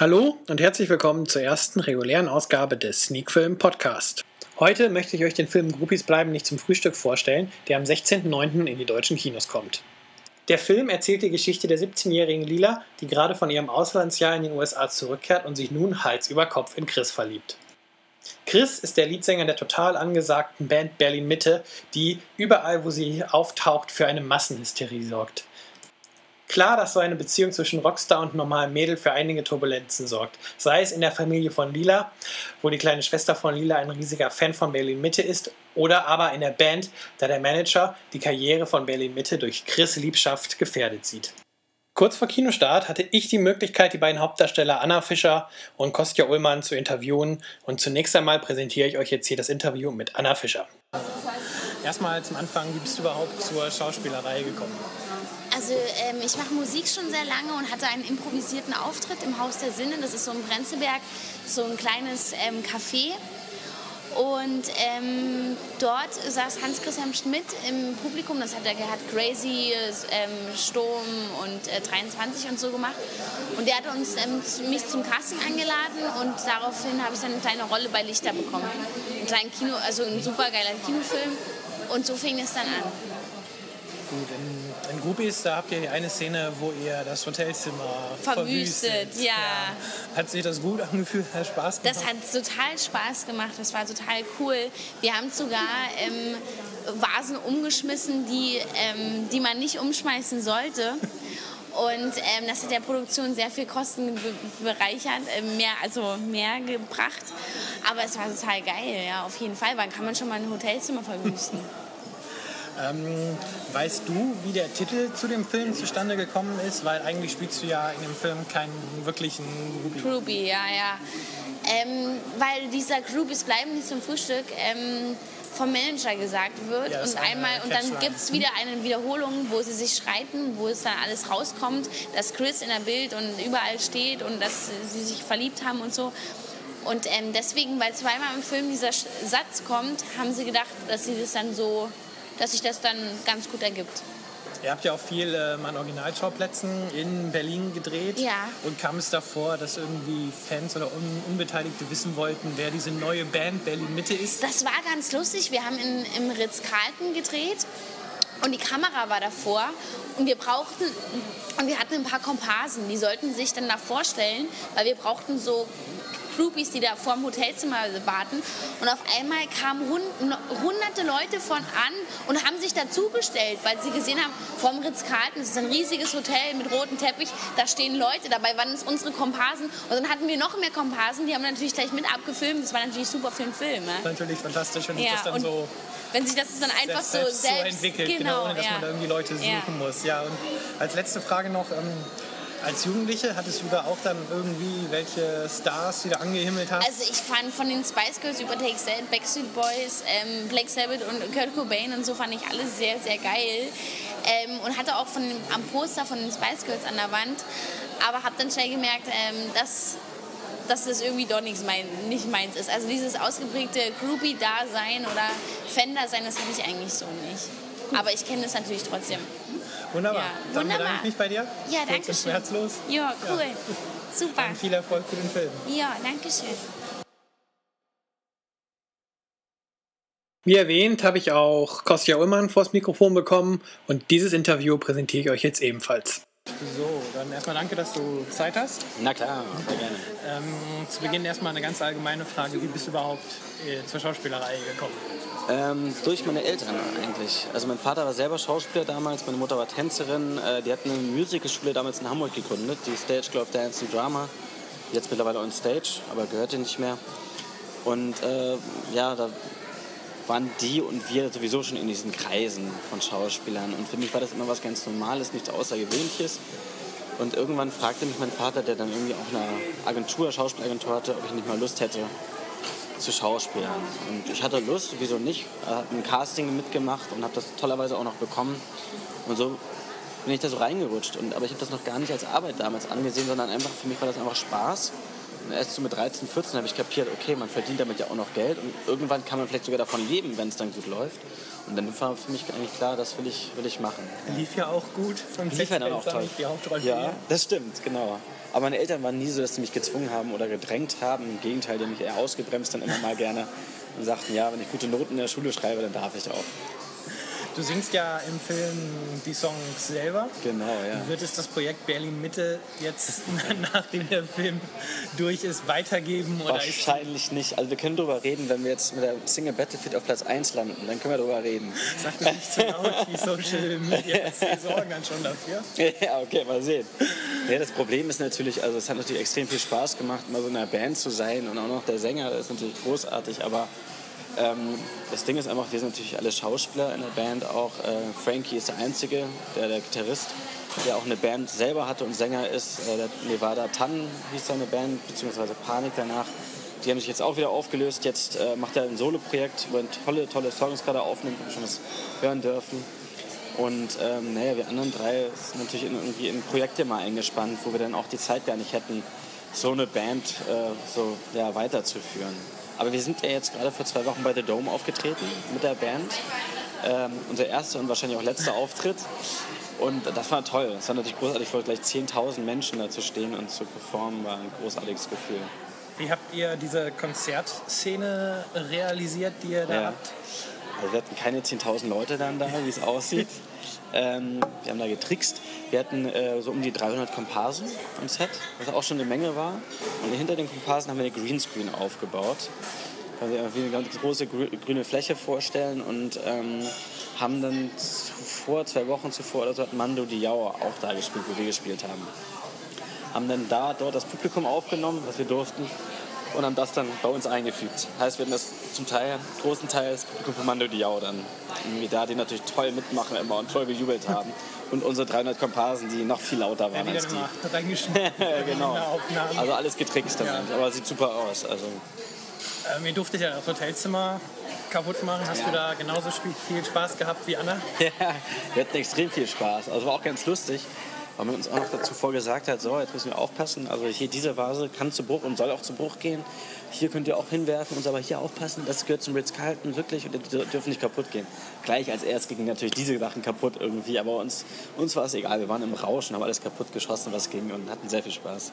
Hallo und herzlich willkommen zur ersten regulären Ausgabe des Sneakfilm-Podcast. Heute möchte ich euch den Film Groupies bleiben nicht zum Frühstück vorstellen, der am 16.09. in die deutschen Kinos kommt. Der Film erzählt die Geschichte der 17-jährigen Lila, die gerade von ihrem Auslandsjahr in den USA zurückkehrt und sich nun Hals über Kopf in Chris verliebt. Chris ist der Leadsänger der total angesagten Band Berlin Mitte, die überall, wo sie auftaucht, für eine Massenhysterie sorgt. Klar, dass so eine Beziehung zwischen Rockstar und normalem Mädel für einige Turbulenzen sorgt. Sei es in der Familie von Lila, wo die kleine Schwester von Lila ein riesiger Fan von Berlin Mitte ist, oder aber in der Band, da der Manager die Karriere von Berlin Mitte durch Chris' Liebschaft gefährdet sieht. Kurz vor Kinostart hatte ich die Möglichkeit, die beiden Hauptdarsteller Anna Fischer und Kostja Ullmann zu interviewen. Und zunächst einmal präsentiere ich euch jetzt hier das Interview mit Anna Fischer. Erstmal zum Anfang, wie bist du überhaupt zur Schauspielerei gekommen? Also ich mache Musik schon sehr lange und hatte einen improvisierten Auftritt im Haus der Sinne. Das ist so in Prenzlberg, so ein kleines Café. Und dort saß Hans-Christian Schmidt im Publikum. Das hat der Gerhard Crazy, Sturm und 23 und so gemacht. Und der hat uns, mich zum Casting eingeladen und daraufhin habe ich dann eine kleine Rolle bei Lichter bekommen. Einen kleinen Kino, also ein supergeiler Kinofilm. Und so fing es dann an. Gut, in Groupies, da habt ihr die eine Szene, wo ihr das Hotelzimmer verwüstet. Ja. Hat sich das gut angefühlt? Hat Spaß gemacht? Das hat total Spaß gemacht. Das war total cool. Wir haben sogar Vasen umgeschmissen, die man nicht umschmeißen sollte. Und das hat der Produktion sehr viel Kosten bereichert, mehr gebracht. Aber es war total geil, ja, auf jeden Fall. Wann kann man schon mal ein Hotelzimmer verwüsten? Weißt du, wie der Titel zu dem Film zustande gekommen ist? Weil eigentlich spielst du ja in dem Film keinen wirklichen Groupie. Groupie, ja. Weil dieser Groupies bleiben nicht zum Frühstück vom Manager gesagt wird. Ja, und dann gibt es wieder eine Wiederholung, wo sie sich streiten, wo es dann alles rauskommt, dass Chris in der Bild und überall steht und dass sie sich verliebt haben und so. Und deswegen, weil zweimal im Film dieser Satz kommt, haben sie gedacht, dass sich das dann ganz gut ergibt. Ihr habt ja auch viel an Originalschauplätzen in Berlin gedreht. Ja. Und kam es davor, dass irgendwie Fans oder Unbeteiligte wissen wollten, wer diese neue Band Berlin Mitte ist? Das war ganz lustig. Wir haben im Ritz-Carlton gedreht und die Kamera war davor. Und wir hatten ein paar Komparsen, die sollten sich dann da vorstellen, weil wir brauchten so Groupies, die da vor dem Hotelzimmer warten. Und auf einmal kamen hunderte Leute von an und haben sich dazugestellt, weil sie gesehen haben, vorm Ritz-Carlton, das ist ein riesiges Hotel mit rotem Teppich, da stehen Leute, dabei waren es unsere Komparsen. Und dann hatten wir noch mehr Komparsen, die haben natürlich gleich mit abgefilmt. Das war natürlich super für den Film. Ja? Das ist natürlich fantastisch, wenn sich das dann so... Wenn sich das dann einfach selbst entwickelt, genau, ohne dass man da irgendwie Leute suchen muss. Ja, und als letzte Frage noch... Als Jugendliche hattest du da auch dann irgendwie welche Stars, die da angehimmelt hast? Also ich fand von den Spice Girls über Take That, Backstreet Boys, Black Sabbath und Kurt Cobain und so fand ich alle sehr, sehr geil. Und hatte auch am Poster von den Spice Girls an der Wand. Aber habe dann schnell gemerkt, dass das irgendwie doch nicht meins ist. Also dieses ausgeprägte Groupie-Dasein oder Fan-Dasein, das habe ich eigentlich so nicht. Aber ich kenne das natürlich trotzdem. Wunderbar. Ja, dann bedanke ich mich bei dir. Ja, danke schön. Herzlos. Ja, cool. Ja. Super. Und viel Erfolg für den Film. Ja, danke schön. Wie erwähnt, habe ich auch Kostja Ullmann vors Mikrofon bekommen und dieses Interview präsentiere ich euch jetzt ebenfalls. So, dann erstmal danke, dass du Zeit hast. Na klar, sehr gerne. Zu Beginn erstmal eine ganz allgemeine Frage, wie bist du überhaupt zur Schauspielerei gekommen? Durch meine Eltern eigentlich. Also mein Vater war selber Schauspieler damals, meine Mutter war Tänzerin. Die hat eine Musicalschule damals in Hamburg gegründet, die Stage Club Dance Drama. Jetzt mittlerweile on Stage, aber gehört ihr nicht mehr. Und da waren die und wir sowieso schon in diesen Kreisen von Schauspielern. Und für mich war das immer was ganz Normales, nichts Außergewöhnliches. Und irgendwann fragte mich mein Vater, der dann irgendwie auch eine Schauspielagentur hatte, ob ich nicht mal Lust hätte zu Schauspielern. Und ich hatte Lust, wieso nicht, habe ein Casting mitgemacht und habe das tollerweise auch noch bekommen. Und so bin ich da so reingerutscht. Aber ich habe das noch gar nicht als Arbeit damals angesehen, sondern einfach, für mich war das einfach Spaß. Und erst so mit 13, 14 habe ich kapiert, okay, man verdient damit ja auch noch Geld und irgendwann kann man vielleicht sogar davon leben, wenn es dann gut läuft. Und dann war für mich eigentlich klar, das will ich machen. Lief ja auch gut. Lief ja dann auch toll. Ja, das stimmt, genau. Aber meine Eltern waren nie so, dass sie mich gezwungen haben oder gedrängt haben. Im Gegenteil, die haben mich eher ausgebremst dann immer mal gerne und sagten, ja, wenn ich gute Noten in der Schule schreibe, dann darf ich auch. Du singst ja im Film die Songs selber. Genau, ja. Wird es das Projekt Berlin Mitte jetzt, nachdem der Film durch ist, weitergeben? Wahrscheinlich oder nicht. Also wir können drüber reden, wenn wir jetzt mit der Single Battlefield auf Platz 1 landen, dann können wir drüber reden. Sag mir nicht so laut, die Social Media sorgen dann schon dafür. Ja, okay, mal sehen. Ja, das Problem ist natürlich, also es hat natürlich extrem viel Spaß gemacht, mal so in einer Band zu sein und auch noch der Sänger, das ist natürlich großartig, aber das Ding ist einfach, wir sind natürlich alle Schauspieler in der Band auch. Frankie ist der Einzige, der Gitarrist, der auch eine Band selber hatte und Sänger ist. Der Nevada Tan hieß seine Band, beziehungsweise Panik danach. Die haben sich jetzt auch wieder aufgelöst. Jetzt macht er ein Solo-Projekt, über tolle Songs gerade aufnimmt, ob wir schon das hören dürfen. Und naja, wir anderen drei sind natürlich irgendwie in Projekte mal eingespannt, wo wir dann auch die Zeit gar nicht hätten, so eine Band weiterzuführen. Aber wir sind ja jetzt gerade vor 2 Wochen bei The Dome aufgetreten mit der Band. Unser erster und wahrscheinlich auch letzter Auftritt. Und das war toll. Es war natürlich großartig, vor gleich 10.000 Menschen da zu stehen und zu performen, war ein großartiges Gefühl. Wie habt ihr diese Konzertszene realisiert, die ihr da habt? Also wir hatten keine 10.000 Leute dann da, wie es aussieht. Wir haben da getrickst. Wir hatten so um die 300 Komparsen am Set, was auch schon eine Menge war. Und hinter den Komparsen haben wir eine Greenscreen aufgebaut. Da können wir uns eine ganz große grüne Fläche vorstellen und haben dann 2 Wochen zuvor oder so hat Mando Diao auch da gespielt, wo wir gespielt haben. Haben dann dort das Publikum aufgenommen, was wir durften, und haben das dann bei uns eingefügt. Heißt, wir hatten das großen Teil das Publikum von Mando Diao dann. Da die natürlich toll mitmachen immer und toll gejubelt haben. Und unsere 300 Komparsen, die noch viel lauter waren als die. Genau. Also alles getrickst damit, aber sieht super aus. Also. Ihr durftet ja das Hotelzimmer kaputt machen. Hast du da genauso viel Spaß gehabt wie Anna? Ja, wir hatten extrem viel Spaß. Also war auch ganz lustig. Weil man uns auch noch dazu vorgesagt hat, so, jetzt müssen wir aufpassen, also hier diese Vase kann zu Bruch und soll auch zu Bruch gehen. Hier könnt ihr auch hinwerfen, uns aber hier aufpassen, das gehört zum Ritz-Carlton, wirklich, und die dürfen nicht kaputt gehen. Gleich als erst gingen natürlich diese Sachen kaputt irgendwie, aber uns war es egal, wir waren im Rauschen, haben alles kaputt geschossen, was ging, und hatten sehr viel Spaß.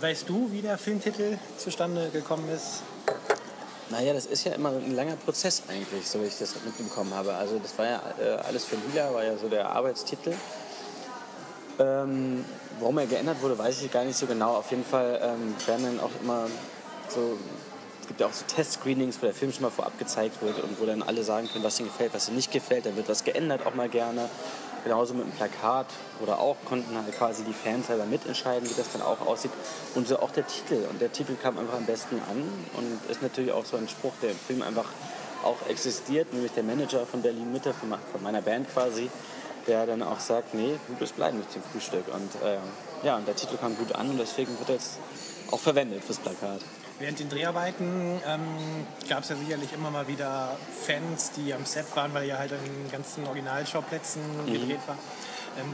Weißt du, wie der Filmtitel zustande gekommen ist? Naja, das ist ja immer ein langer Prozess eigentlich, so wie ich das mitbekommen habe. Also das war ja alles für Lila, war ja so der Arbeitstitel. Warum er geändert wurde, weiß ich gar nicht so genau. Auf jeden Fall werden dann auch immer so, es gibt ja auch so Test-Screenings, wo der Film schon mal vorab gezeigt wird und wo dann alle sagen können, was ihnen gefällt, was ihnen nicht gefällt. Dann wird was geändert auch mal gerne. Genauso mit einem Plakat oder auch konnten halt quasi die Fans selber mitentscheiden, wie das dann auch aussieht. Und so auch der Titel. Und der Titel kam einfach am besten an und ist natürlich auch so ein Spruch, der im Film einfach auch existiert. Nämlich der Manager von Berlin Mitte, von meiner Band quasi, der dann auch sagt, nee, Groupies bleiben nicht zum Frühstück. Und und der Titel kam gut an und deswegen wird er jetzt auch verwendet fürs Plakat. Während den Dreharbeiten gab es ja sicherlich immer mal wieder Fans, die am Set waren, weil ja halt an den ganzen Originalschauplätzen gedreht war.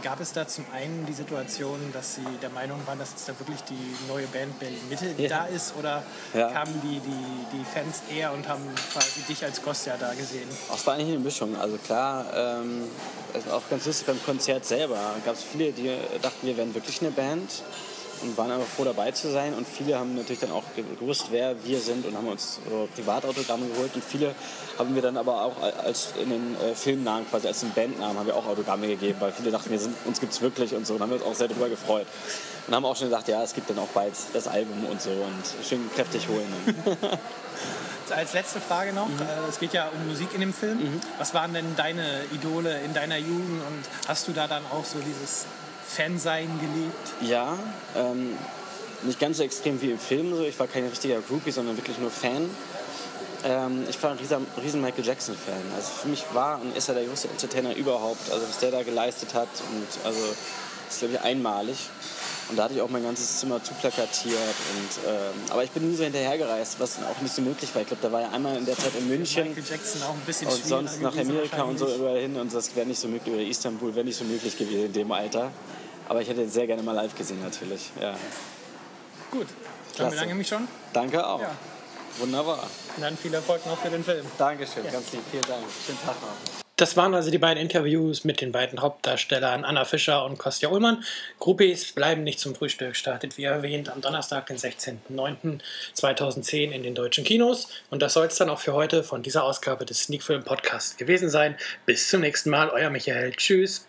Gab es da zum einen die Situation, dass sie der Meinung waren, dass jetzt da wirklich die neue Band Berlin Mitte da ist? Oder kamen die Fans eher und haben quasi dich als Kostja da gesehen? Auch es war eigentlich eine Mischung. Also klar, also auch ganz lustig beim Konzert selber gab es viele, die dachten, wir wären wirklich eine Band. Und waren einfach froh, dabei zu sein. Und viele haben natürlich dann auch gewusst, wer wir sind, und haben uns Privatautogramme geholt. Und viele haben wir dann aber auch als in den Filmnamen, quasi als den Bandnamen, haben wir auch Autogramme gegeben, weil viele dachten, uns gibt's wirklich und so. Und haben wir uns auch sehr darüber gefreut. Und haben auch schon gesagt, ja, es gibt dann auch bald das Album und so. Und schön kräftig holen. Als letzte Frage noch, es geht ja um Musik in dem Film. Was waren denn deine Idole in deiner Jugend? Und hast du da dann auch so dieses Fansein geliebt? Ja, nicht ganz so extrem wie im Film. Ich war kein richtiger Groupie, sondern wirklich nur Fan. Ich war ein riesen Michael Jackson-Fan. Also für mich war und ist er der größte Entertainer überhaupt. Also was der da geleistet hat, und also das ist, glaube ich, einmalig. Und da hatte ich auch mein ganzes Zimmer zuplakatiert. Aber ich bin nie so hinterhergereist, was auch nicht so möglich war. Ich glaube, da war ja einmal in der Zeit in München. Michael Jackson auch ein bisschen schwierig. Und sonst nach Amerika und so überall hin. Und das wäre nicht so möglich. Oder Istanbul wäre nicht so möglich gewesen in dem Alter. Aber ich hätte ihn sehr gerne mal live gesehen, natürlich. Ja. Gut. Dann bedanke ich mich schon. Danke auch. Ja. Wunderbar. Und dann viel Erfolg noch für den Film. Dankeschön. Ja. Ganz lieb. Vielen Dank. Schönen Tag noch. Das waren also die beiden Interviews mit den beiden Hauptdarstellern Anna Fischer und Kostja Ullmann. Groupies bleiben nicht zum Frühstück startet, wie erwähnt, am Donnerstag, den 16.09.2010 in den deutschen Kinos. Und das soll es dann auch für heute von dieser Ausgabe des Sneakfilm-Podcasts gewesen sein. Bis zum nächsten Mal, euer Michael. Tschüss.